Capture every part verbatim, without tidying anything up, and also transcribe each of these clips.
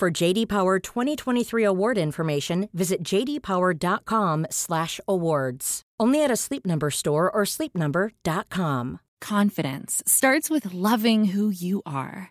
For J D Power twenty twenty-three award information, visit j d power dot com slash awards. Only at a Sleep Number store or sleep number dot com. Confidence starts with loving who you are.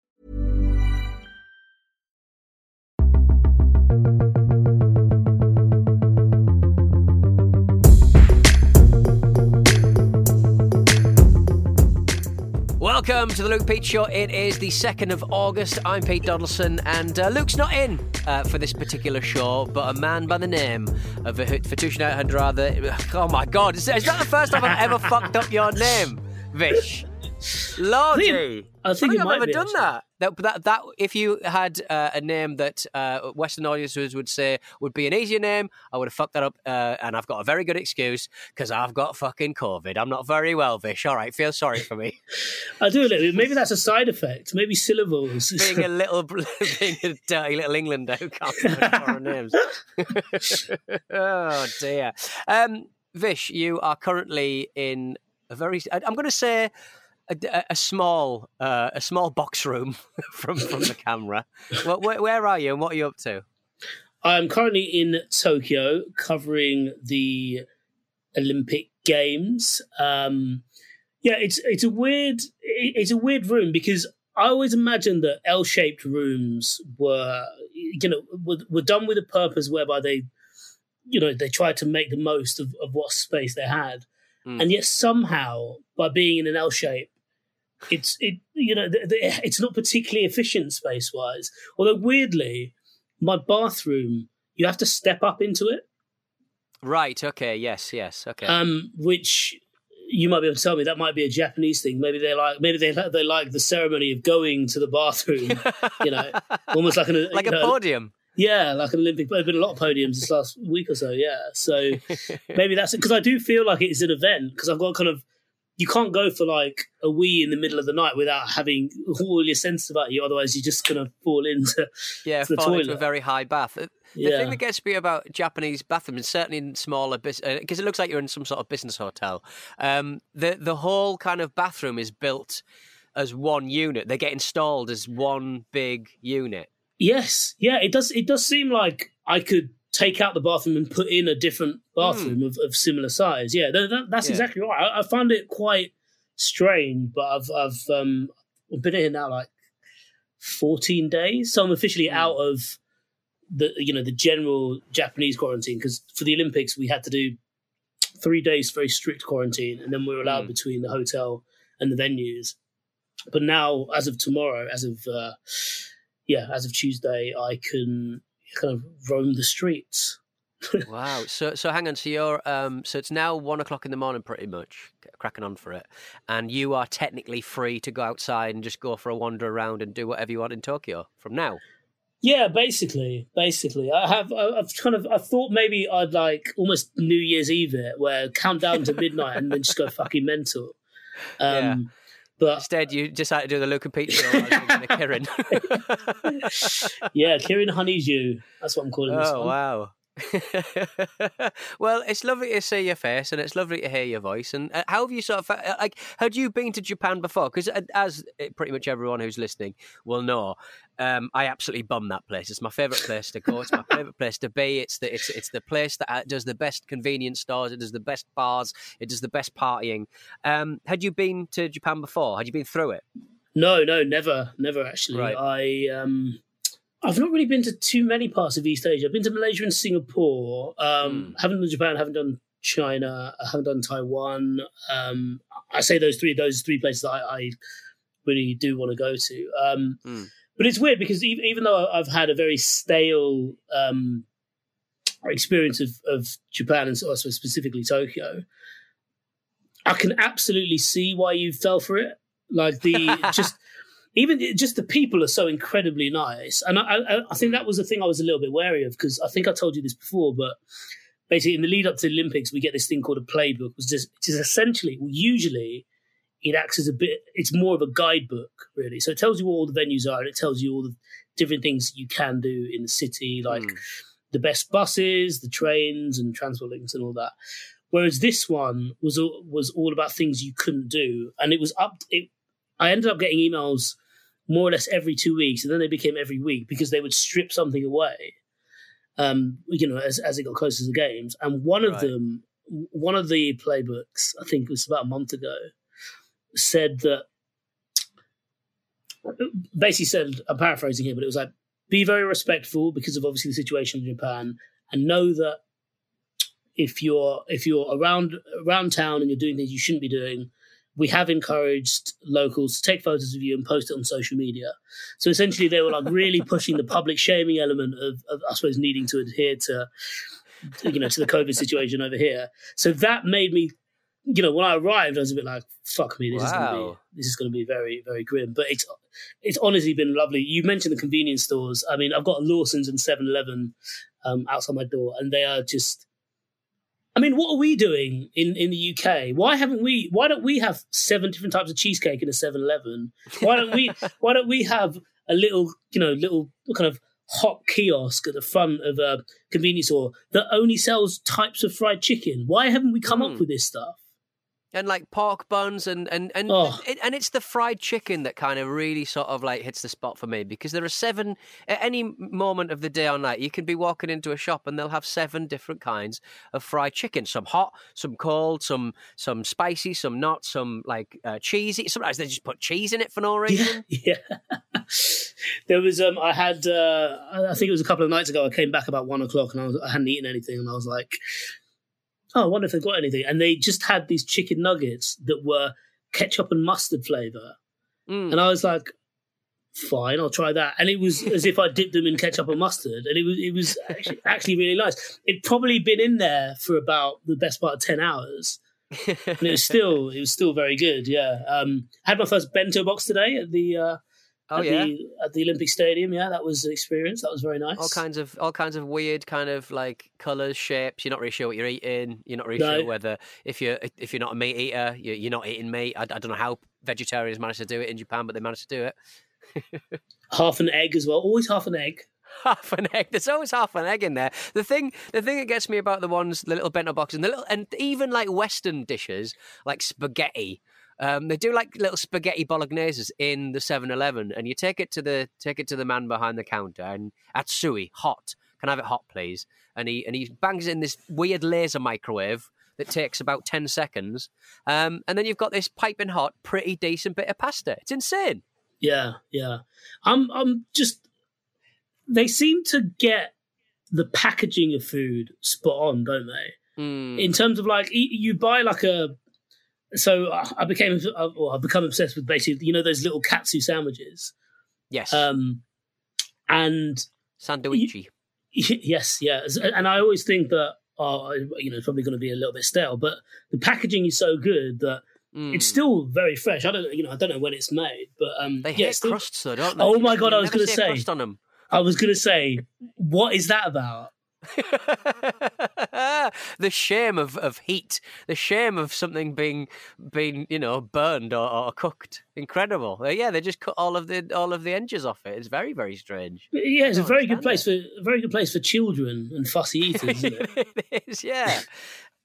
Welcome to the Luke and Pete show. It is the second of August. I'm Pete Donaldson, and uh, Luke's not in uh, for this particular show, but a man by the name of Vithushan Ehantharajah. Oh my God, is, is that the first time I've ever fucked up your name, Vish? Lordy, I think I've never done that. That, that. that if you had uh, a name that uh, Western audiences would say would be an easier name, I would have fucked that up, uh, and I've got a very good excuse because I've got fucking COVID. I'm not very well, Vish. All right, feel sorry for me. I do a little bit. Maybe that's a side effect. Maybe syllables. Being a little, being a dirty little Englander who can't remember foreign names. Oh dear, um, Vish, you are currently in a very. I'm going to say. A, a small, uh, a small box room from, from the camera. Well, where, where are you, and what are you up to? I'm currently in Tokyo, covering the Olympic Games. Um, yeah, it's it's a weird it, it's a weird room because I always imagined that L-shaped rooms were, you know, were, were done with a purpose whereby they, you know, they tried to make the most of, of what space they had, mm. and yet somehow by being in an L shape. It's it you know the, the, it's not particularly efficient space wise. Although weirdly, my bathroom you have to step up into it. Right. Okay. Yes. Yes. Okay. Um, which you might be able to tell me that might be a Japanese thing. Maybe they like maybe they they like the ceremony of going to the bathroom. You know, almost like an like you know, a podium. Yeah, like an Olympic. There've been a lot of podiums this last week or so. Yeah. So maybe that's it because I do feel like it's an event because I've got kind of. You can't go for like a wee in the middle of the night without having all your senses about you. Otherwise, you're just going to fall into yeah, to the fall toilet. Into a very high bath. The yeah. thing that gets me about Japanese bathrooms, certainly in smaller business, because it looks like you're in some sort of business hotel. Um, the the whole kind of bathroom is built as one unit. They get installed as one big unit. Yes, yeah, it does. It does seem like I could take out the bathroom and put in a different bathroom mm. of, of similar size. Yeah, that, that's yeah. exactly right. I, I found it quite strange, but I've I've um, been here now like fourteen days, so I'm officially mm. out of the you know the general Japanese quarantine because for the Olympics we had to do three days very strict quarantine, and then we were allowed mm. between the hotel and the venues. But now, as of tomorrow, as of uh, yeah, as of Tuesday, I can. Kind of roam the streets. Wow. So, so hang on. So you're, um, so it's now one o'clock in the morning, pretty much cracking on for it. And you are technically free to go outside and just go for a wander around and do whatever you want in Tokyo from now. Yeah, basically, basically. I have, I've kind of, I thought maybe I'd like almost New Year's Eve it, where count down to midnight and then just go fucking mental. Um, yeah. But instead, you decided to do the Luke and Pete show. Kirin. Yeah, Kirin Honeydew. That's what I'm calling oh, this one. Oh, wow. Well, it's lovely to see your face, and it's lovely to hear your voice. And uh, how have you sort of like? Had you been to Japan before? Because uh, as pretty much everyone who's listening will know, um, I absolutely bum that place. It's my favourite place to go. It's my favourite place to be. It's the it's it's the place that does the best convenience stores. It does the best bars. It does the best partying. Um, had you been to Japan before? Had you been through it? No, no, never, never actually. Right. I um. I've not really been to too many parts of East Asia. I've been to Malaysia and Singapore. Um, mm. Haven't done Japan, haven't done China, I haven't done Taiwan. Um, I say those three, those three places that I, I really do want to go to. Um, mm. But it's weird because even, even though I've had a very stale um, experience of, of Japan and also specifically Tokyo, I can absolutely see why you fell for it. Like the just... Even just the people are so incredibly nice. And I, I, I think that was the thing I was a little bit wary of, because I think I told you this before, but basically in the lead up to the Olympics, we get this thing called a playbook, which is, which is essentially, well, usually it acts as a bit, it's more of a guidebook, really. So it tells you what all the venues are, and it tells you all the different things you can do in the city, like mm. the best buses, the trains and transport links and all that. Whereas this one was, was all about things you couldn't do. And it was up, it, I ended up getting emails more or less every two weeks, and then they became every week because they would strip something away, um, you know, as, as it got closer to the games. And one of right. them, one of the playbooks, I think it was about a month ago, said that, basically said, I'm paraphrasing here, but it was like, be very respectful because of obviously the situation in Japan, and know that if you're if you're around around town and you're doing things you shouldn't be doing, we have encouraged locals to take photos of you and post it on social media. So essentially they were like really pushing the public shaming element of, of, I suppose, needing to adhere to, you know, to the COVID situation over here. So that made me, you know, when I arrived, I was a bit like, fuck me, this wow. is going to be, this is going to be very, very grim. But it's, it's honestly been lovely. You mentioned the convenience stores. I mean, I've got Lawson's and seven eleven um, outside my door, and they are just, I mean, what are we doing in, in the U K? Why haven't we? Why don't we have seven different types of cheesecake in a seven eleven? Why don't we? Why don't we have a little, you know, little kind of hot kiosk at the front of a convenience store that only sells types of fried chicken? Why haven't we come mm. up with this stuff? And like pork buns and and and, oh. and and it's the fried chicken that kind of really sort of like hits the spot for me, because there are seven at any moment of the day or night you can be walking into a shop and they'll have seven different kinds of fried chicken, some hot, some cold, some some spicy, some not, some like uh, cheesy. Sometimes they just put cheese in it for no reason. Yeah, yeah. There was um I had uh, I think it was a couple of nights ago, I came back about one o'clock and I, was, I hadn't eaten anything, and I was like, oh, I wonder if they've got anything. And they just had these chicken nuggets that were ketchup and mustard flavour. Mm. And I was like, fine, I'll try that. And it was as if I dipped them in ketchup and mustard. And it was it was actually, actually really nice. It'd probably been in there for about the best part of ten hours. And it was still it was still very good, yeah. Um, I had my first bento box today at the... Uh, Oh, at, yeah? the, at the Olympic Stadium, yeah, that was an experience. That was very nice. All kinds of all kinds of weird kind of like colours, shapes. You're not really sure what you're eating. You're not really no. sure whether if you're if you're not a meat eater, you're, you're not eating meat. I, I don't know how vegetarians managed to do it in Japan, but they managed to do it. Half an egg as well. Always half an egg. Half an egg. There's always half an egg in there. The thing, the thing that gets me about the ones, the little bento boxes, and the little, and even like Western dishes like spaghetti. Um, they do like little spaghetti bolognese in the seven eleven, and you take it to the take it to the man behind the counter and atsui, hot. Can I have it hot, please? And he and he bangs it in this weird laser microwave that takes about ten seconds, um, and then you've got this piping hot, pretty decent bit of pasta. It's insane. Yeah, yeah. I'm I'm just. They seem to get the packaging of food spot on, don't they? Mm. In terms of like you buy like a. So I became, or I've become obsessed with basically, you know, those little katsu sandwiches. Yes. Um, and Sandoichi. Yes, yeah. And I always think that, oh, you know, it's probably going to be a little bit stale, but the packaging is so good that mm. it's still very fresh. I don't, you know, I don't know when it's made, but um, they yeah, hit still... crusts, though, don't they? Oh my god, I was going to say. I was going to say, what is that about? The shame of, of heat, the shame of something being being you know burned or, or cooked. Incredible. Yeah, they just cut all of the all of the edges off it. It's very very strange. Yeah, it's a very good place it. for a very good place for children and fussy eaters. Isn't it? It is. Yeah.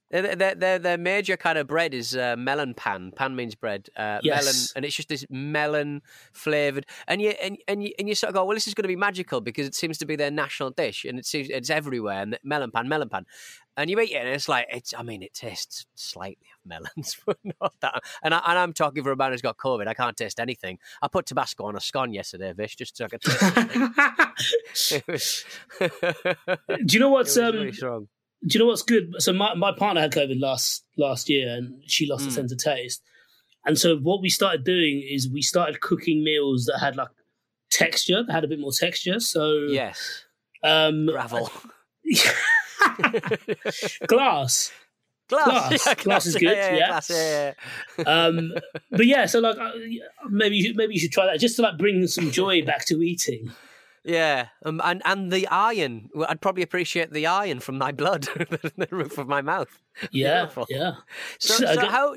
Their, their, their major kind of bread is uh, melon pan. Pan means bread. Uh, yes. Melon, and it's just this melon flavoured. And you and and you, and you sort of go, well, this is going to be magical because it seems to be their national dish, and it seems it's everywhere. And melon pan, melon pan, and you eat it, and it's like it's. I mean, it tastes slightly of melons, but not that. And I, and I'm talking for a man who's got COVID. I can't taste anything. I put Tabasco on a scone yesterday, Vish, just so I could taste it. It was, do you know what's um? Really strong. Do you know what's good? So my, my partner had COVID last last year, and she lost mm. her sense of taste. And so what we started doing is we started cooking meals that had like texture, that had a bit more texture. So yes, um, gravel, glass. Glass, glass, yeah, glass is good. Yeah, yeah. Glass, yeah, yeah. Um, but yeah, so like maybe maybe you should try that just to like bring some joy back to eating. Yeah, um, and, and the iron. I'd probably appreciate the iron from my blood, the roof of my mouth. Yeah, Beautiful. yeah. So, so, so got... how?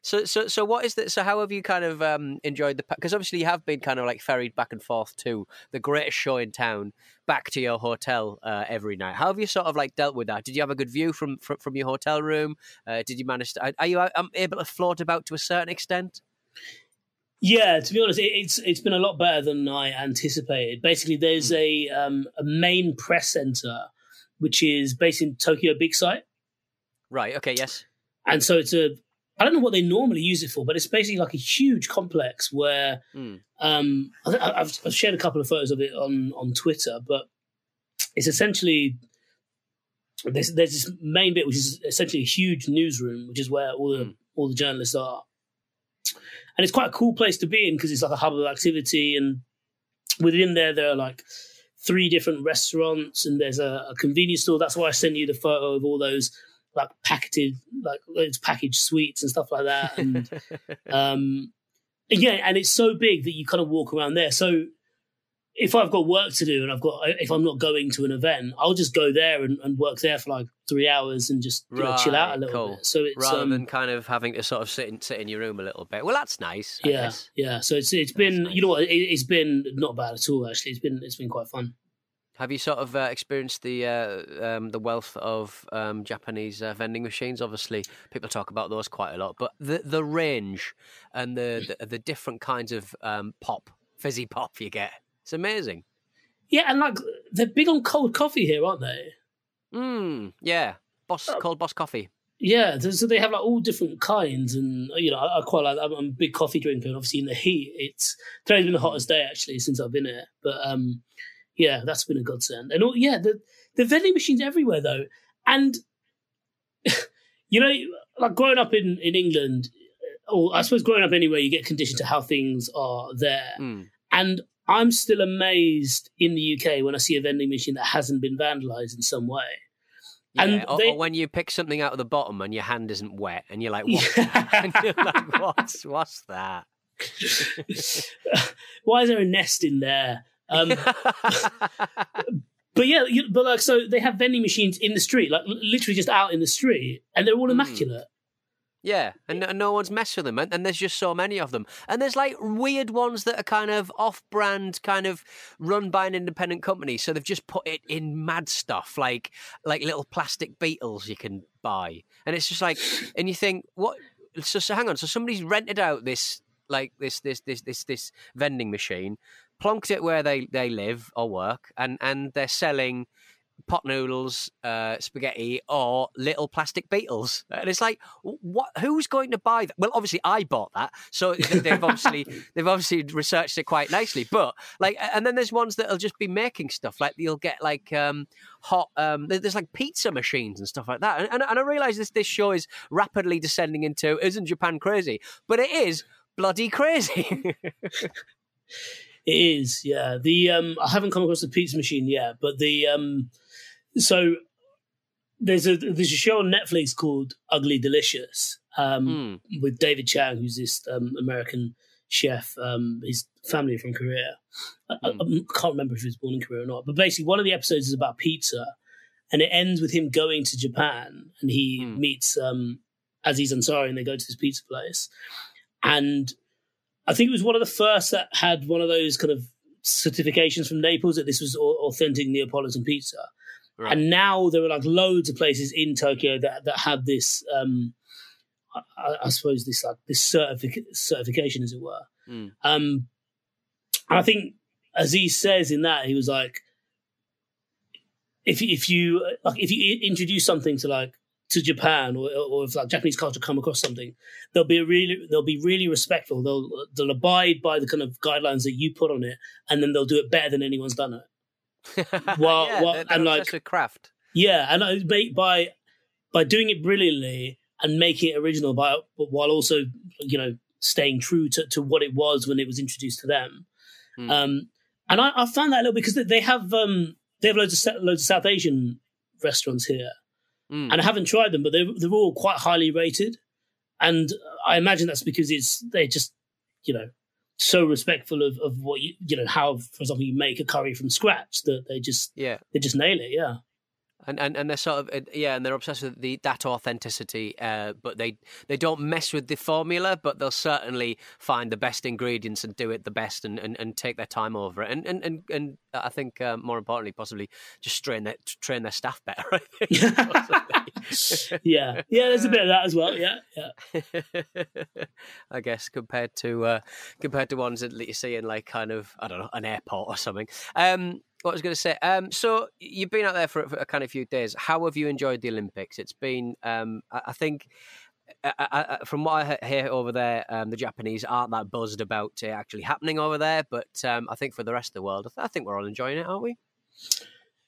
So, so, so, what is that? So, how have you kind of um, enjoyed the? Because obviously, you have been kind of like ferried back and forth to the greatest show in town, back to your hotel uh, every night. How have you sort of like dealt with that? Did you have a good view from from, from your hotel room? Uh, did you manage to? Are you um, able to float about to a certain extent? Yeah, to be honest, it's it's been a lot better than I anticipated. Basically, there's a um, a main press centre, which is based in Tokyo Big Sight. Right, okay, yes. And so it's a... I don't know what they normally use it for, but it's basically like a huge complex where... Mm. Um, I, I've, I've shared a couple of photos of it on, on Twitter, but it's essentially... There's, there's this main bit, which is essentially a huge newsroom, which is where all the, mm. all the journalists are. And it's quite a cool place to be in because it's like a hub of activity. And within there, there are like three different restaurants and there's a, a convenience store. That's why I send you the photo of all those like packeted, like those packaged sweets and stuff like that. And um, yeah, and it's so big that you kind of walk around there. So if I've got work to do and I've got, if I'm not going to an event, I'll just go there and, and work there for like three hours and just right, know, chill out a little cool. bit. So it's rather um, than kind of having to sort of sit in, sit in your room a little bit. Well, that's nice. I yeah, guess. yeah. So it's it's that's been nice. You know what, it, it's been not bad at all actually. It's been it's been quite fun. Have you sort of uh, experienced the uh, um, the wealth of um, Japanese uh, vending machines? Obviously, people talk about those quite a lot, but the the range and the the, the different kinds of um, pop, fizzy pop you get. It's amazing. Yeah, and like they're big on cold coffee here, aren't they? Mm, yeah, Boss oh. cold Boss coffee. Yeah, so they have like all different kinds, and you know, I, I quite like. I'm, I'm a big coffee drinker, and obviously in the heat, it's today's been the hottest day actually since I've been here. But um, yeah, that's been a godsend. And all, yeah, the the vending machines everywhere though, and you know, like growing up in in England, or I suppose growing up anywhere, you get conditioned to how things are there, mm. and. I'm still amazed in the U K when I see a vending machine that hasn't been vandalised in some way. Yeah, and or, they... or when you pick something out of the bottom and your hand isn't wet and you're like, what's that? And you're like, what's, what's that? Why is there a nest in there? Um, but yeah, you, but like, so they have vending machines in the street, like literally just out in the street, and they're all immaculate. Mm. Yeah, and no, no one's messing with them, and, and there's just so many of them. And there's like weird ones that are kind of off-brand, kind of run by an independent company, so they've just put it in mad stuff, like like little plastic beetles you can buy. And it's just like, and you think, what? So, so hang on, so somebody's rented out this like this this this this this vending machine, plonked it where they, they live or work, and, and they're selling pot noodles, uh, spaghetti, or little plastic beetles. And it's like, what? Who's going to buy that? Well, obviously I bought that, so they've obviously they've obviously researched it quite nicely. But like, and then there's ones that'll just be making stuff. Like you'll get like um, hot. Um, there's like pizza machines and stuff like that. And, and, and I realise this this show is rapidly descending into isn't Japan crazy, but it is bloody crazy. It is, yeah. The um, I haven't come across the pizza machine yet, but the um. So there's a there's a show on Netflix called Ugly Delicious um, mm. with David Chang, who's this um, American chef. Um, his family are from Korea. Mm. I, I can't remember if he was born in Korea or not. But basically, one of the episodes is about pizza, And it ends with him going to Japan, and he mm. meets um, Aziz Ansari, and they go to this pizza place. And I think it was one of the first that had one of those kind of certifications from Naples that this was authentic Neapolitan pizza. Right. And now there are like loads of places in Tokyo that that have this, um, I, I suppose this like this certific- certification, as it were. Mm. Um, and I think Aziz says in that he was like, if if you like if you introduce something to like to Japan, or or if like Japanese culture come across something, they'll be really they'll be really respectful. They'll they'll abide by the kind of guidelines that you put on it, and then they'll do it better than anyone's done it. While, yeah, while, they're, they're and like a craft, yeah, and by by doing it brilliantly and making it original, by while also you know staying true to, to what it was when it was introduced to them. Mm. Um, and I, I found that a little because they have um, they have loads of loads of South Asian restaurants here, mm. and I haven't tried them, but they're they're all quite highly rated, and I imagine that's because it's they just you know. so respectful of, of what you you know how, for example, you make a curry from scratch that they just yeah they just nail it yeah and and, and they're sort of yeah and they're obsessed with the that authenticity, uh, but they they don't mess with the formula, but they'll certainly find the best ingredients and do it the best, and and, and take their time over it, and and and, and I think uh, more importantly possibly just train their train their staff better. I think, yeah, yeah, there's a bit of that as well. Yeah, yeah. I guess compared to uh, compared to ones that you see in like kind of I don't know an airport or something. Um, what I was going to say. Um, so you've been out there for, for a kind of few days. How have you enjoyed the Olympics? It's been, um, I, I think. I, I, from what I hear over there, um, the Japanese aren't that buzzed about it actually happening over there. But um, I think for the rest of the world, I, th- I think we're all enjoying it, aren't we?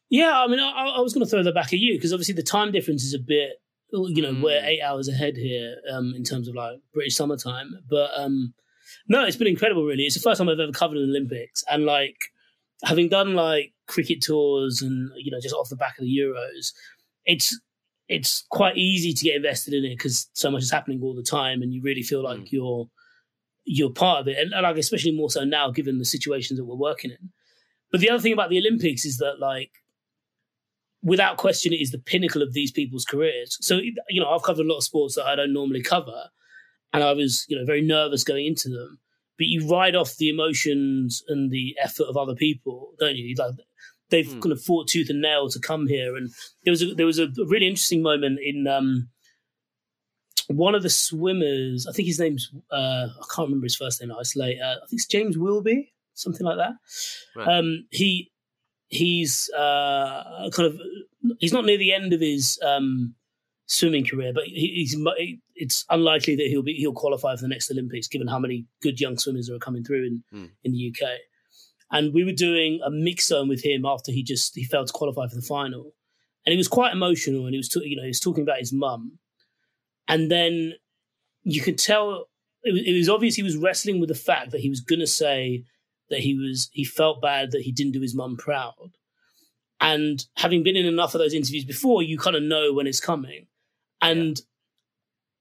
Yeah, I mean, I, I was going to throw that back at you because obviously the time difference is a bit, you know, mm. we're eight hours ahead here um, in terms of like British summertime. But um, no, it's been incredible, really. It's the first time I've ever covered an Olympics, and like having done like cricket tours and you know just off the back of the Euros, it's. It's quite easy to get invested in it because so much is happening all the time, and you really feel like mm. you're you're part of it, and, and like especially more so now given the situations that we're working in. But the other thing about the Olympics is that, like, without question, it is the pinnacle of these people's careers. So you know, I've covered a lot of sports that I don't normally cover, and I was you know very nervous going into them. But you ride off the emotions and the effort of other people, don't you? Like. They've mm. kind of fought tooth and nail to come here, and there was a, there was a really interesting moment in um, one of the swimmers. I think his name's uh, I can't remember his first name. I was late. Uh, I think it's James Wilby, something like that. Right. Um, he he's uh, kind of he's not near the end of his um, swimming career, but he, he's it's unlikely that he'll be he'll qualify for the next Olympics, given how many good young swimmers are coming through in mm. in the U K. And we were doing a mix zone with him after he just he failed to qualify for the final, and he was quite emotional. And he was t- you know he was talking about his mum, and then you could tell it was, it was obvious he was wrestling with the fact that he was going to say that he was he felt bad that he didn't do his mum proud. And having been in enough of those interviews before, you kind of know when it's coming. And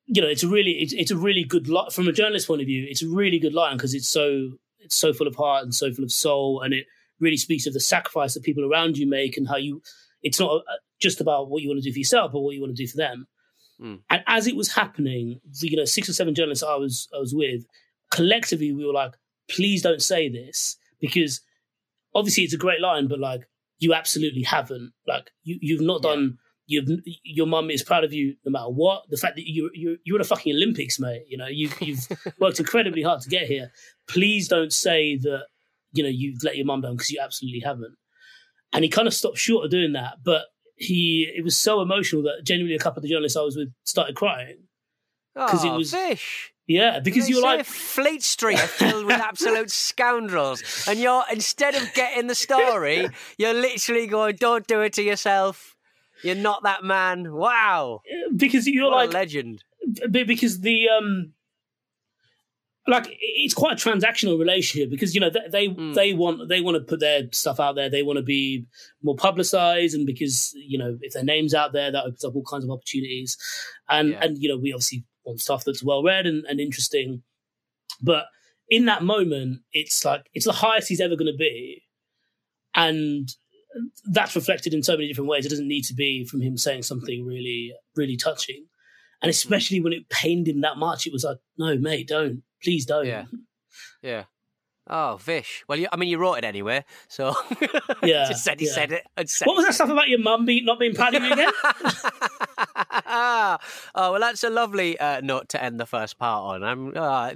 yeah. you know it's a really it's, it's a really good li- from a journalist's point of view. It's a really good line because it's so. It's so full of heart and so full of soul, and it really speaks of the sacrifice that people around you make and how you. It's not just about what you want to do for yourself, but what you want to do for them. Mm. And as it was happening, you know, six or seven journalists I was I was with, collectively we were like, "Please don't say this," because obviously it's a great line, but like you absolutely haven't. Like you, you've not yeah. done. You've your mum is proud of you no matter what. The fact that you you you're in a fucking Olympics, mate. You know you've you've worked incredibly hard to get here. Please don't say that you know you've let your mum down because you absolutely haven't. And he kind of stopped short of doing that, but he it was so emotional that genuinely a couple of the journalists I was with started crying because oh, it was fish. Yeah, because you're like Fleet Street filled with absolute scoundrels, and you're instead of getting the story, you're literally going, "Don't do it to yourself. You're not that man." Wow. Because you're what like a legend. Because the um like it's quite a transactional relationship because you know they they, mm. they want they want to put their stuff out there. They want to be more publicized, and because you know if their name's out there that opens up all kinds of opportunities. And yeah. and you know we obviously want stuff that's well read and, and interesting. But in that moment it's like it's the highest he's ever going to be. And that's reflected in so many different ways. It doesn't need to be from him saying something really, really touching. And especially when it pained him that much, it was like, no, mate, don't. Please don't. Yeah. Yeah. Oh, Vish. Well, you, I mean, you wrote it anyway, so yeah, just said he yeah. said it. And said what was that stuff about your mum be, not being proud of you again? Oh, well, that's a lovely uh, note to end the first part on. I'm, uh,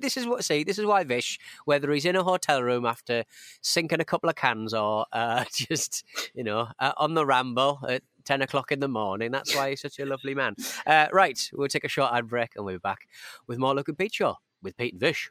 this is what see. This is why Vish, whether he's in a hotel room after sinking a couple of cans or uh, just you know uh, on the ramble at ten o'clock in the morning, that's why he's such a lovely man. Uh, right, we'll take a short ad break and we'll be back with more Luke and Pete show with Pete and Vish.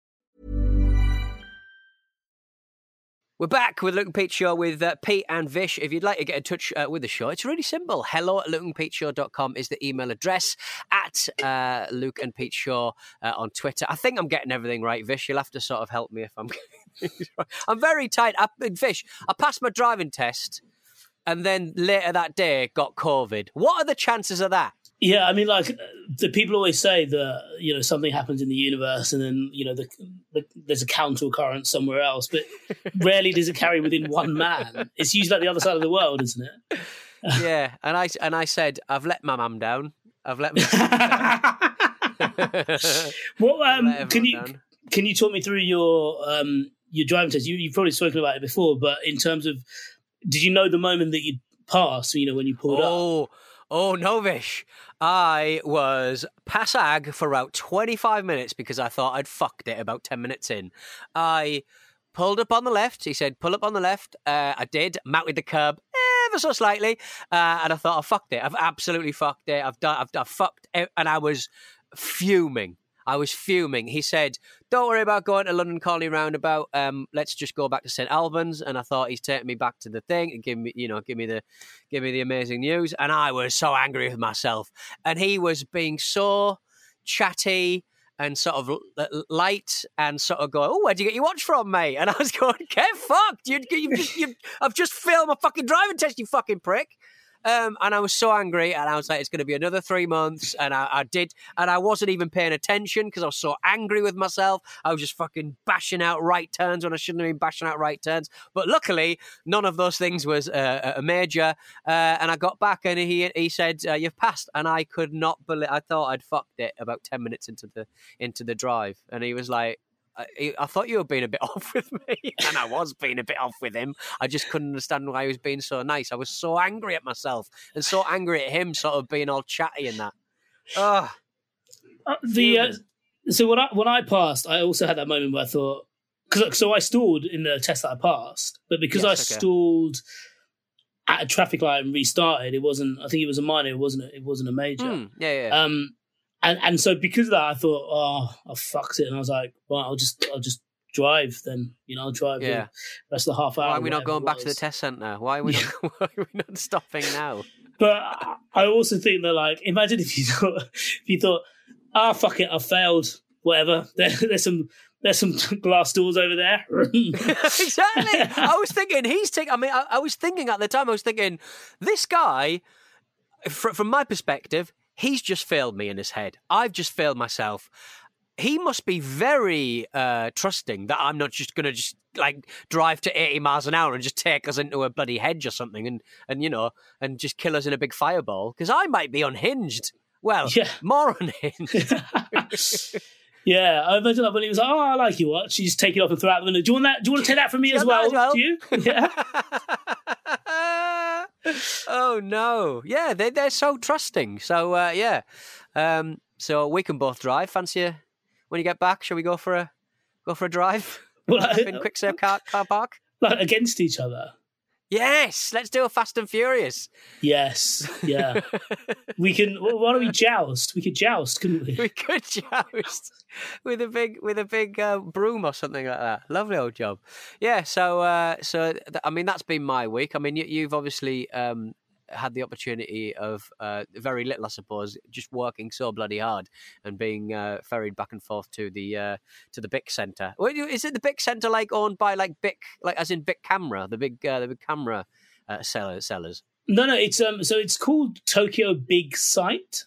We're back with Luke and Pete Show with uh, Pete and Vish. If you'd like to get in touch uh, with the show, it's really simple. hello at luke and pete show dot com is the email address. At uh, Luke and Pete Show uh, on Twitter. I think I'm getting everything right, Vish. You'll have to sort of help me if I'm getting right. I'm very tight. I, Vish, I passed my driving test and then later that day got COVID. What are the chances of that? Yeah, I mean, like, the people always say that, you know, something happens in the universe and then, you know, the, the, there's a counter current somewhere else, but rarely does it carry within one man. It's usually like the other side of the world, isn't it? Yeah, and I and I said, I've let my mum down. I've let my mum down. Well, um, can you down. can you talk me through your um, your driving test? You, you've probably spoken about it before, but in terms of, did you know the moment that you passed, you know, when you pulled oh. up? Oh, no, Vish. I was passag for about twenty-five minutes because I thought I'd fucked it about ten minutes in. I pulled up on the left. He said, pull up on the left. Uh, I did. Mounted the curb ever so slightly. Uh, and I thought, I fucked it. I've absolutely fucked it. I've done, I've, I've fucked it. And I was fuming. I was fuming. He said, don't worry about going to London Colney Roundabout. Um, let's just go back to Saint Albans. And I thought he's taking me back to the thing and give me, you know, give me the, give me the amazing news. And I was so angry with myself. And he was being so chatty and sort of light and sort of going, oh, where'd you get your watch from, mate? And I was going, get fucked. You, you, you, you, I've just failed my fucking driving test, you fucking prick. Um, and I was so angry, and I was like, it's going to be another three months, and I, I did, and I wasn't even paying attention because I was so angry with myself. I was just fucking bashing out right turns when I shouldn't have been bashing out right turns. But luckily, none of those things was uh, a major, uh, and I got back, and he he said, uh, you've passed, and I could not believe, I thought I'd fucked it about ten minutes into the into the drive, and he was like, I, I thought you were being a bit off with me, and I was being a bit off with him. I just couldn't understand why he was being so nice. I was so angry at myself and so angry at him, sort of being all chatty and that. Uh, the uh, so when I when I passed, I also had that moment where I thought, because so I stalled in the test that I passed, but because yes, I okay. stalled at a traffic light and restarted. It wasn't, I think it was a minor, it wasn't a, it wasn't a major. Mm, yeah, yeah. Um, and, and so because of that, I thought, oh, I fucked it. And I was like, well, I'll just, I'll just drive then, you know, I'll drive yeah. the rest of the half hour. Why are we not going back to the test centre? Why are we not, why are we not stopping now? But I also think that, like, imagine if you thought, if you thought, ah, oh, fuck it, I failed, whatever. There, there's some... There's some glass doors over there. Exactly. I was thinking, he's taking, I mean, I, I was thinking at the time, I was thinking, this guy, fr- from my perspective, he's just failed me in his head. I've just failed myself. He must be very uh, trusting that I'm not just going to just like drive to eighty miles an hour and just take us into a bloody hedge or something and, and you know, and just kill us in a big fireball. Because I might be unhinged. Well, yeah. more unhinged. Yeah, I imagine that when he was like, "Oh, I like your watch," you just take it off and throw it out the window. Do you want that? Do you want to take that from me as well? as well? Do you? Yeah. Oh no! Yeah, they they're so trusting. So uh, yeah, um, so we can both drive. Fancy a, when you get back? Shall we go for a go for a drive? Well, I, in quicksave car car park, like against each other. Yes, let's do a Fast and Furious. Yes, yeah. We can. Why don't we joust? We could joust, couldn't we? We could joust with a big with a big uh, broom or something like that. Lovely old job. Yeah. So, uh, so th- I mean, that's been my week. I mean, you, you've obviously um, had the opportunity of uh, very little, I suppose, just working so bloody hard and being uh, ferried back and forth to the uh, to the Bic Centre. Is it the Bic Centre like owned by like Bic, like as in Bic Camera, the big uh, the big camera uh, seller, sellers? No, no, it's um, so it's called Tokyo Big Sight.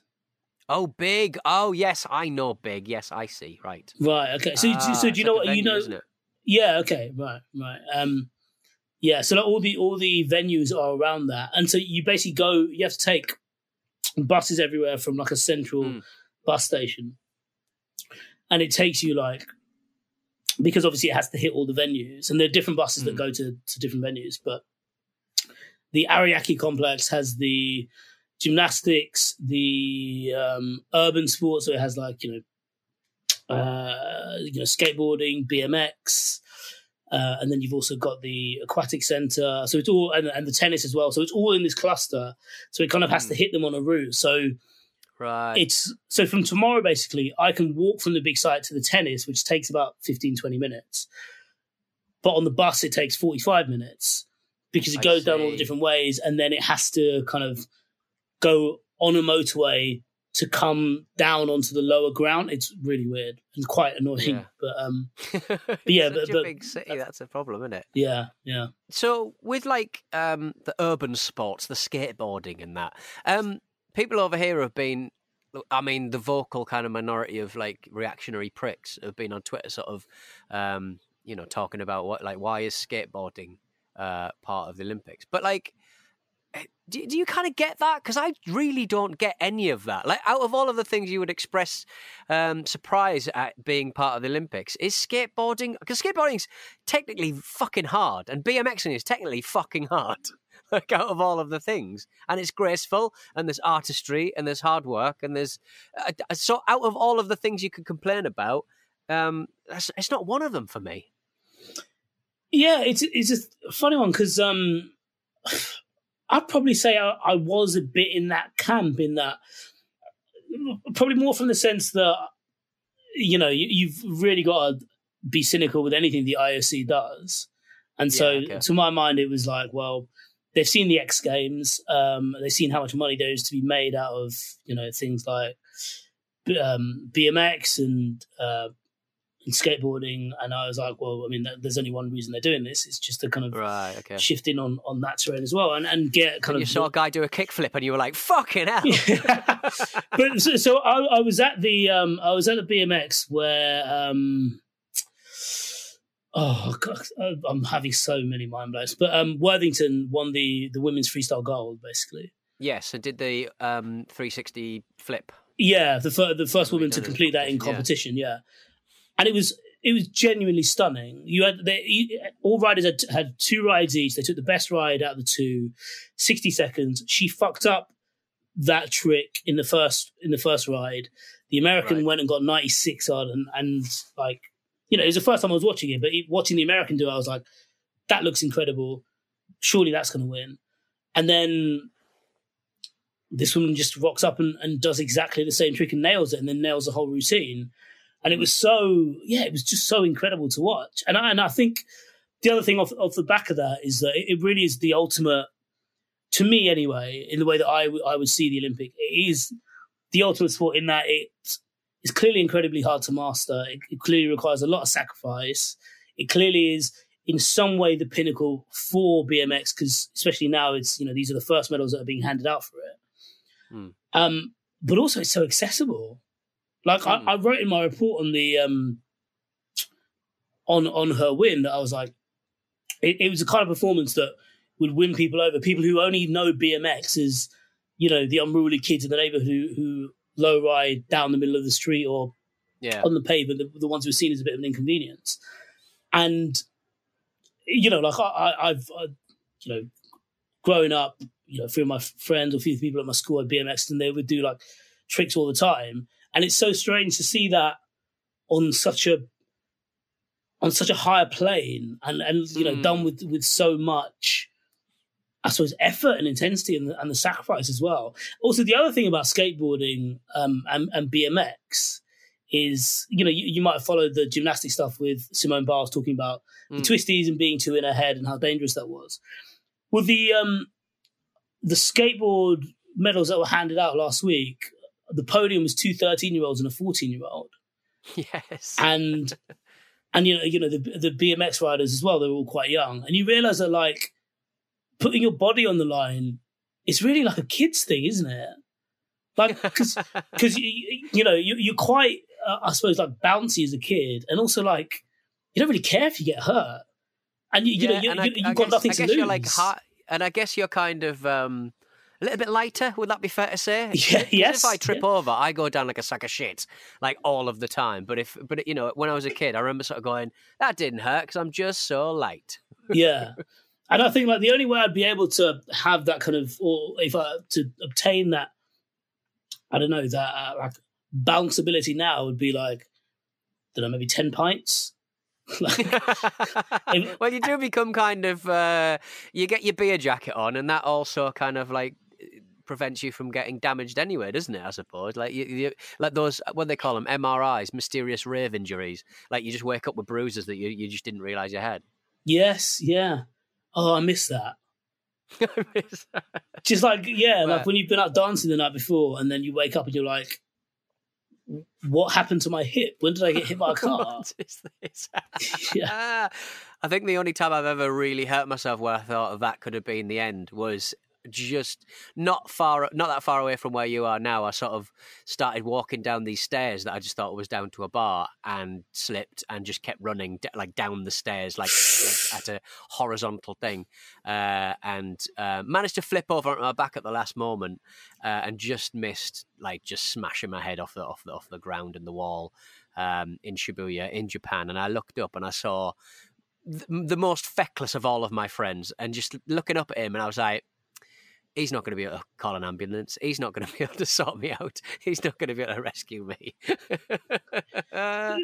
Oh, Big! Oh, yes, I know Big. Yes, I see. Right, right. Okay. So, ah, so do you know what venue, you know? Isn't it? Yeah. Okay. Right. Right. Um. Yeah, so like all the all the venues are around that. And so you basically go, you have to take buses everywhere from like a central mm. bus station. And it takes you like, because obviously it has to hit all the venues. And there are different buses mm. that go to, to different venues. But the Ariake complex has the gymnastics, the um, urban sports. So it has like, you know, uh, you know skateboarding, B M X. Uh, and then you've also got the aquatic centre, so it's all and, and the tennis as well. So it's all in this cluster. So it kind of has to hit them on a route. So right, it's so from tomorrow basically, I can walk from the Big Sight to the tennis, which takes about fifteen, twenty minutes. But on the bus, it takes forty-five minutes because it I goes see. down all the different ways, and then it has to kind of go on a motorway to come down onto the lower ground. It's really weird and quite annoying. Yeah. But um, but yeah, such but, but, a big city, uh, that's a problem, isn't it? Yeah, yeah. So with like um the urban sports, the skateboarding and that, um, people over here have been, I mean, the vocal kind of minority of like reactionary pricks have been on Twitter, sort of, um, you know, talking about what like why is skateboarding uh part of the Olympics, but like. Do, do you kind of get that? Because I really don't get any of that. Like, out of all of the things you would express um, surprise at being part of the Olympics, is skateboarding... Because skateboarding's technically fucking hard, and BMXing is technically fucking hard, like, out of all of the things. And it's graceful, and there's artistry, and there's hard work, and there's... Uh, so, out of all of the things you could complain about, um, that's, it's not one of them for me. Yeah, it's, it's a funny one, because... Um... I'd probably say I, I was a bit in that camp, in that probably more from the sense that, you know, you, you've really got to be cynical with anything the I O C does. And so yeah, okay. to my mind, it was like, well, they've seen the X Games. Um, they've seen how much money there is to be made out of, you know, things like um, B M X and, uh, and skateboarding. And I was like, well, I mean, there's only one reason they're doing this. It's just to kind of right, okay. shift in on, on that terrain as well and, and get kind and of... You saw a guy do a kickflip and you were like, fucking hell. Yeah. But so, so I, I was at the um, I was at the B M X where... Um, oh, God, I'm having so many mind blows. But um, Worthington won the, the women's freestyle gold, basically. Yes, and did the um, three sixty flip. Yeah, the, fir- the first woman to complete that in competition, yeah. yeah. And it was it was genuinely stunning. You had they, you, all riders had, had two rides each. They took the best ride out of the two, sixty seconds. She fucked up that trick in the first in the first ride. The American right. went and got ninety-six on, and, and like you know, it was the first time I was watching it. But it, watching the American do, it, I was like, that looks incredible. Surely that's going to win. And then this woman just rocks up and, and does exactly the same trick and nails it, and then nails the whole routine. And it was so, yeah, it was just so incredible to watch. And I, and I think the other thing off, off the back of that is that it really is the ultimate, to me anyway, in the way that I, w- I would see the Olympic, it is the ultimate sport in that it is clearly incredibly hard to master. It, it clearly requires a lot of sacrifice. It clearly is in some way the pinnacle for B M X, because especially now it's, you know, these are the first medals that are being handed out for it. Mm. Um, but also it's so accessible. Like mm. I, I wrote in my report on the um, on on her win that I was like, it, it was the kind of performance that would win people over. People who only know B M X as, you know, the unruly kids in the neighborhood who, who low ride down the middle of the street or yeah. on the pavement, the, the ones who are seen as a bit of an inconvenience. And you know, like I, I, I've I, you know, growing up, you know, through my friends or a few people at my school at B M X, and they would do like tricks all the time. And it's so strange to see that on such a on such a higher plane, and, and you know, mm. done with, with so much, I suppose, effort and intensity and the, and the sacrifice as well. Also, the other thing about skateboarding um, and, and B M X is, you know, you, you might have followed the gymnastic stuff with Simone Biles talking about mm. the twisties and being too in her head and how dangerous that was. Well, the um, the skateboard medals that were handed out last week, the podium was two thirteen-year-olds and a fourteen-year-old. Yes. And, and you know, you know the, the B M X riders as well, they were all quite young. And you realise that, like, putting your body on the line is really like a kid's thing, isn't it? Like, because, you, you know, you, you're quite, uh, I suppose, like, bouncy as a kid. And also, like, you don't really care if you get hurt. And, you, you yeah, know, you, you, I, you've I got guess, nothing I to guess lose. You're like hot, and I guess you're kind of... Um... a little bit lighter, would that be fair to say? Yeah, yes. If I trip yeah. over, I go down like a sack of shit, like all of the time. But if, but you know, when I was a kid, I remember sort of going, "That didn't hurt," because I'm just so light. Yeah, and I think like the only way I'd be able to have that kind of, or if I to obtain that, I don't know, that uh, like bounce ability now would be like, I don't know, maybe ten pints. Like, if, well, you do become kind of, uh, you get your beer jacket on, and that also kind of like prevents you from getting damaged anyway, doesn't it? I suppose, like you, you like those, what do they call them, M R Is, mysterious rave injuries. Like you just wake up with bruises that you, you just didn't realise you had. Yes, yeah. Oh, I miss that. I miss that. Just like yeah, Where? like when you've been out dancing the night before, and then you wake up and you're like, what happened to my hip? When did I get hit by a car? What is this? yeah. I think the only time I've ever really hurt myself where I thought that could have been the end was just not far, not that far away from where you are now. I sort of started walking down these stairs that I just thought was down to a bar, and slipped and just kept running like down the stairs, like, like at a horizontal thing, uh, and uh, managed to flip over onto my back at the last moment, uh, and just missed, like just smashing my head off the off the, off the ground and the wall um, in Shibuya in Japan. And I looked up and I saw th- the most feckless of all of my friends, and just looking up at him, and I was like, he's not going to be able to call an ambulance. He's not going to be able to sort me out. He's not going to be able to rescue me.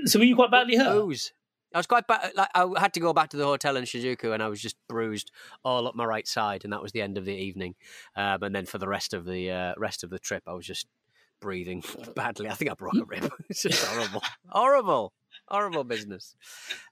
So were you quite badly hurt? I was quite bad. Like, I had to go back to the hotel in Shizuoka, and I was just bruised all up my right side, and that was the end of the evening. Um, and then for the rest of the uh, rest of the trip, I was just breathing badly. I think I broke a rib. It's just horrible, horrible, horrible business.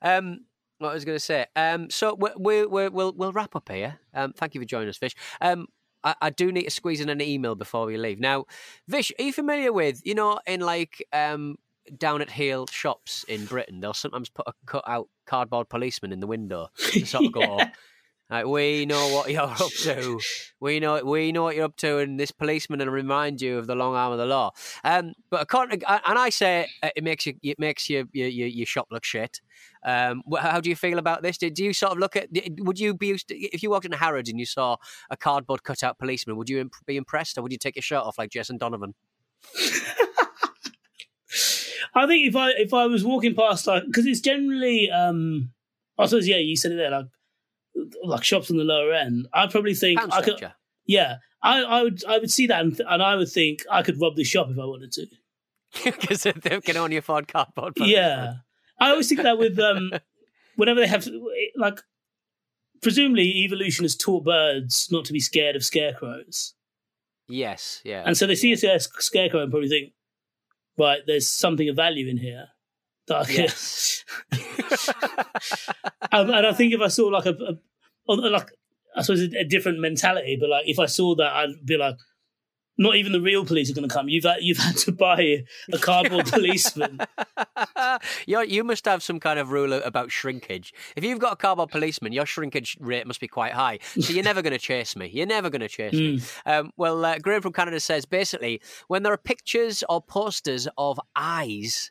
Um, what I was going to say. Um, so we, we, we, we'll we'll wrap up here. Um, thank you for joining us, Vish. Um, I, I do need to squeeze in an email before we leave. Now, Vish, are you familiar with, you know, in like um, down at heel shops in Britain, they'll sometimes put a cut out cardboard policeman in the window to sort of yeah. go, like, we know what you're up to. We know we know what you're up to, and this policeman will remind you of the long arm of the law. Um, but according to, and I say it makes you it makes your your your shop look shit. Um, how do you feel about this? Do you sort of look at? Would you be used to, if you walked into Harrods and you saw a cardboard cutout policeman? Would you be impressed, or would you take your shirt off like Jason Donovan? I think if I if I was walking past, like, because it's generally, um, I suppose, yeah, you said it there, like like shops on the lower end. I probably think I could, yeah, I, I would I would see that and, th- and I would think I could rob the shop if I wanted to, because they can only afford cardboard policemen. Yeah. I always think that with um, whenever they have, like, presumably evolution has taught birds not to be scared of scarecrows. Yes, yeah. And so they see yeah. a scarecrow and probably think, right, there's something of value in here. That I can... Yes. um, and I think if I saw like a, a, a like I suppose a, a different mentality, but like if I saw that, I'd be like, not even the real police are going to come. You've had, you've had to buy a cardboard policeman. You're, you must have some kind of rule about shrinkage. If you've got a cardboard policeman, your shrinkage rate must be quite high. So you're never going to chase me. You're never going to chase mm. me. Um, well, uh, Graham from Canada says, basically, when there are pictures or posters of eyes...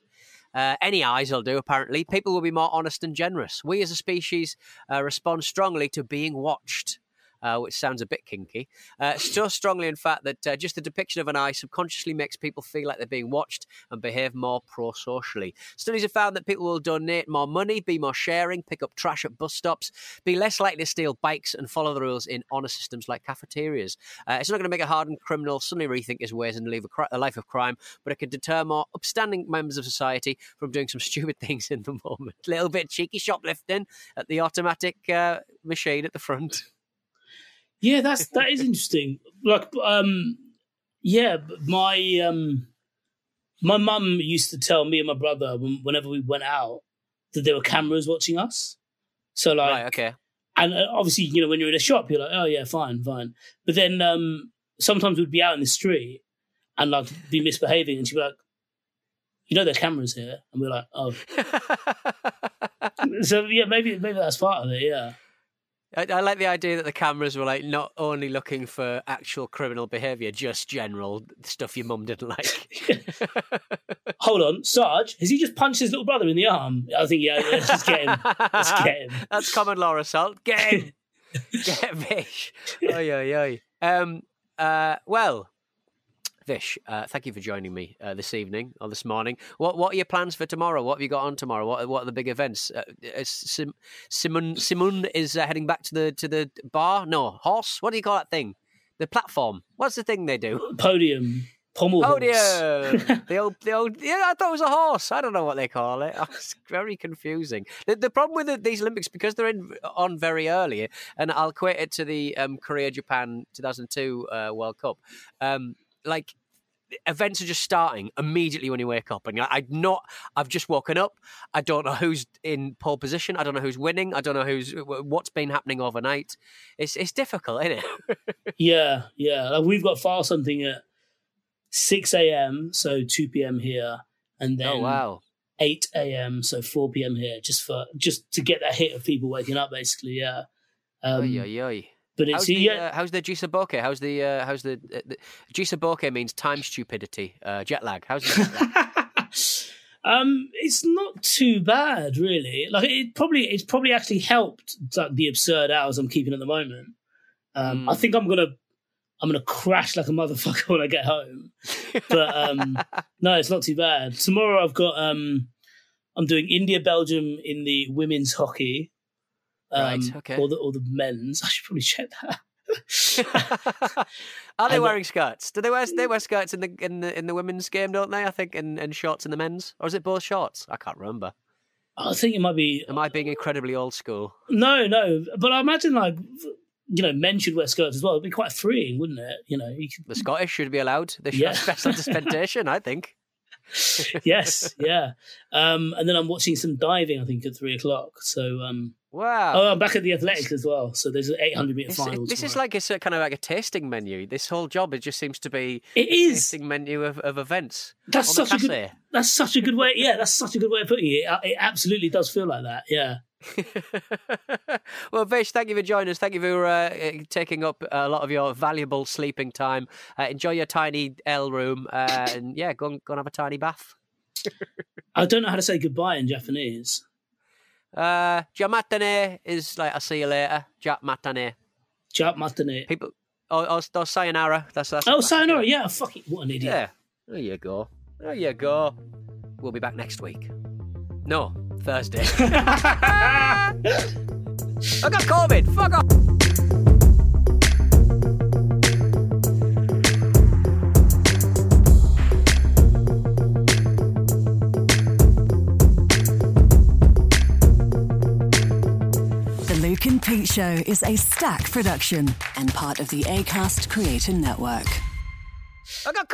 Uh, any eyes will do, apparently. People will be more honest and generous. We as a species uh, respond strongly to being watched, uh, which sounds a bit kinky. Uh, so strongly, in fact, that uh, just the depiction of an eye subconsciously makes people feel like they're being watched and behave more pro-socially. Studies have found that people will donate more money, be more sharing, pick up trash at bus stops, be less likely to steal bikes and follow the rules in honour systems like cafeterias. Uh, it's not going to make a hardened criminal suddenly rethink his ways and live a, cri- a life of crime, but it could deter more upstanding members of society from doing some stupid things in the moment. A little bit cheeky shoplifting at the automatic uh, machine at the front. Yeah, that's that is interesting. Like, um, yeah, my um, my mum used to tell me and my brother when, whenever we went out that there were cameras watching us. So, like, right, okay, and obviously, you know, when you're in a shop, you're like, oh yeah, fine, fine. But then um, sometimes we'd be out in the street and like be misbehaving, and she'd be like, you know, there's cameras here, and we're like, oh. So yeah, maybe maybe that's part of it. Yeah. I, I like the idea that the cameras were like not only looking for actual criminal behaviour, just general stuff your mum didn't like. Hold on, Sarge, has he just punched his little brother in the arm? I think, yeah, yeah just get him. Just get him. That's common law assault. Get him. Get him, Vish. Oy, oy, oy. Um, uh, well, Vish, uh, thank you for joining me uh, this evening or this morning. What What are your plans for tomorrow? What have you got on tomorrow? What What are the big events? Uh, uh, Sim, Simone Simone is uh, heading back to the to the bar. No, horse. What do you call that thing? The platform. What's the thing they do? Podium. Pommel Podium. Horse. the old the old. Yeah, I thought it was a horse. I don't know what they call it. Oh, it's very confusing. The, the problem with the, these Olympics, because they're in on very early, and I'll equate it to the um, Korea Japan two thousand two uh, World Cup. Um, Like events are just starting immediately when you wake up, and I'd not. I've just woken up. I don't know who's in pole position. I don't know who's winning. I don't know who's what's been happening overnight. It's it's difficult, isn't it? yeah, yeah. Like we've got to file something at six a.m. so two p.m. here, and then oh, wow. eight a.m. so four p.m. here, just for just to get that hit of people waking up, basically. Yeah. Um, oy, oy, oy. But it's how's, the, uh, how's the Jisaboke? How's the uh, how's the, uh, the Jisaboke means time stupidity, uh, jet lag. How's the jet lag? um, it's not too bad, really. Like it probably it's probably actually helped like the absurd hours I'm keeping at the moment. Um, mm. I think I'm gonna I'm gonna crash like a motherfucker when I get home. But um, no, it's not too bad. Tomorrow I've got um, I'm doing India Belgium in the women's hockey. Um, right, okay. Or the, or the men's. I should probably check that. Are they wearing skirts? Do they wear they wear skirts in the in the in the women's game? Don't they? I think and, and shorts in the men's, or is it both shorts? I can't remember. I think it might be. Am I being incredibly old school? No, no. But I imagine like you know men should wear skirts as well. It'd be quite freeing, wouldn't it? You know, you could... the Scottish should be allowed. They should yeah. have special dispensation, I think. Yes, yeah. Um, and then I'm watching some diving. I think at three o'clock. So. Um, Wow! Oh, I'm back at the athletics as well. So there's an eight hundred meter finals. This tomorrow. Is like it's a kind of like a tasting menu. This whole job it just seems to be it is a tasting menu of, of events. That's such a good. That's such a good way. Yeah, that's such a good way of putting it. It absolutely does feel like that. Yeah. Well, Vish, thank you for joining us. Thank you for uh, taking up a lot of your valuable sleeping time. Uh, enjoy your tiny L room, uh, and yeah, go and go and have a tiny bath. I don't know how to say goodbye in Japanese. Uh, Jamatane is like I'll see you later. Jamatane. Jamatane. People, oh, oh, oh, sayonara. That's that's. Oh, that's sayonara. Good. Yeah, fuck it. What an idiot. Yeah. There you go. There you go. We'll be back next week. No, Thursday. I got COVID. Fuck off. Pete show is a Stack production and part of the Acast Creator Network. I got.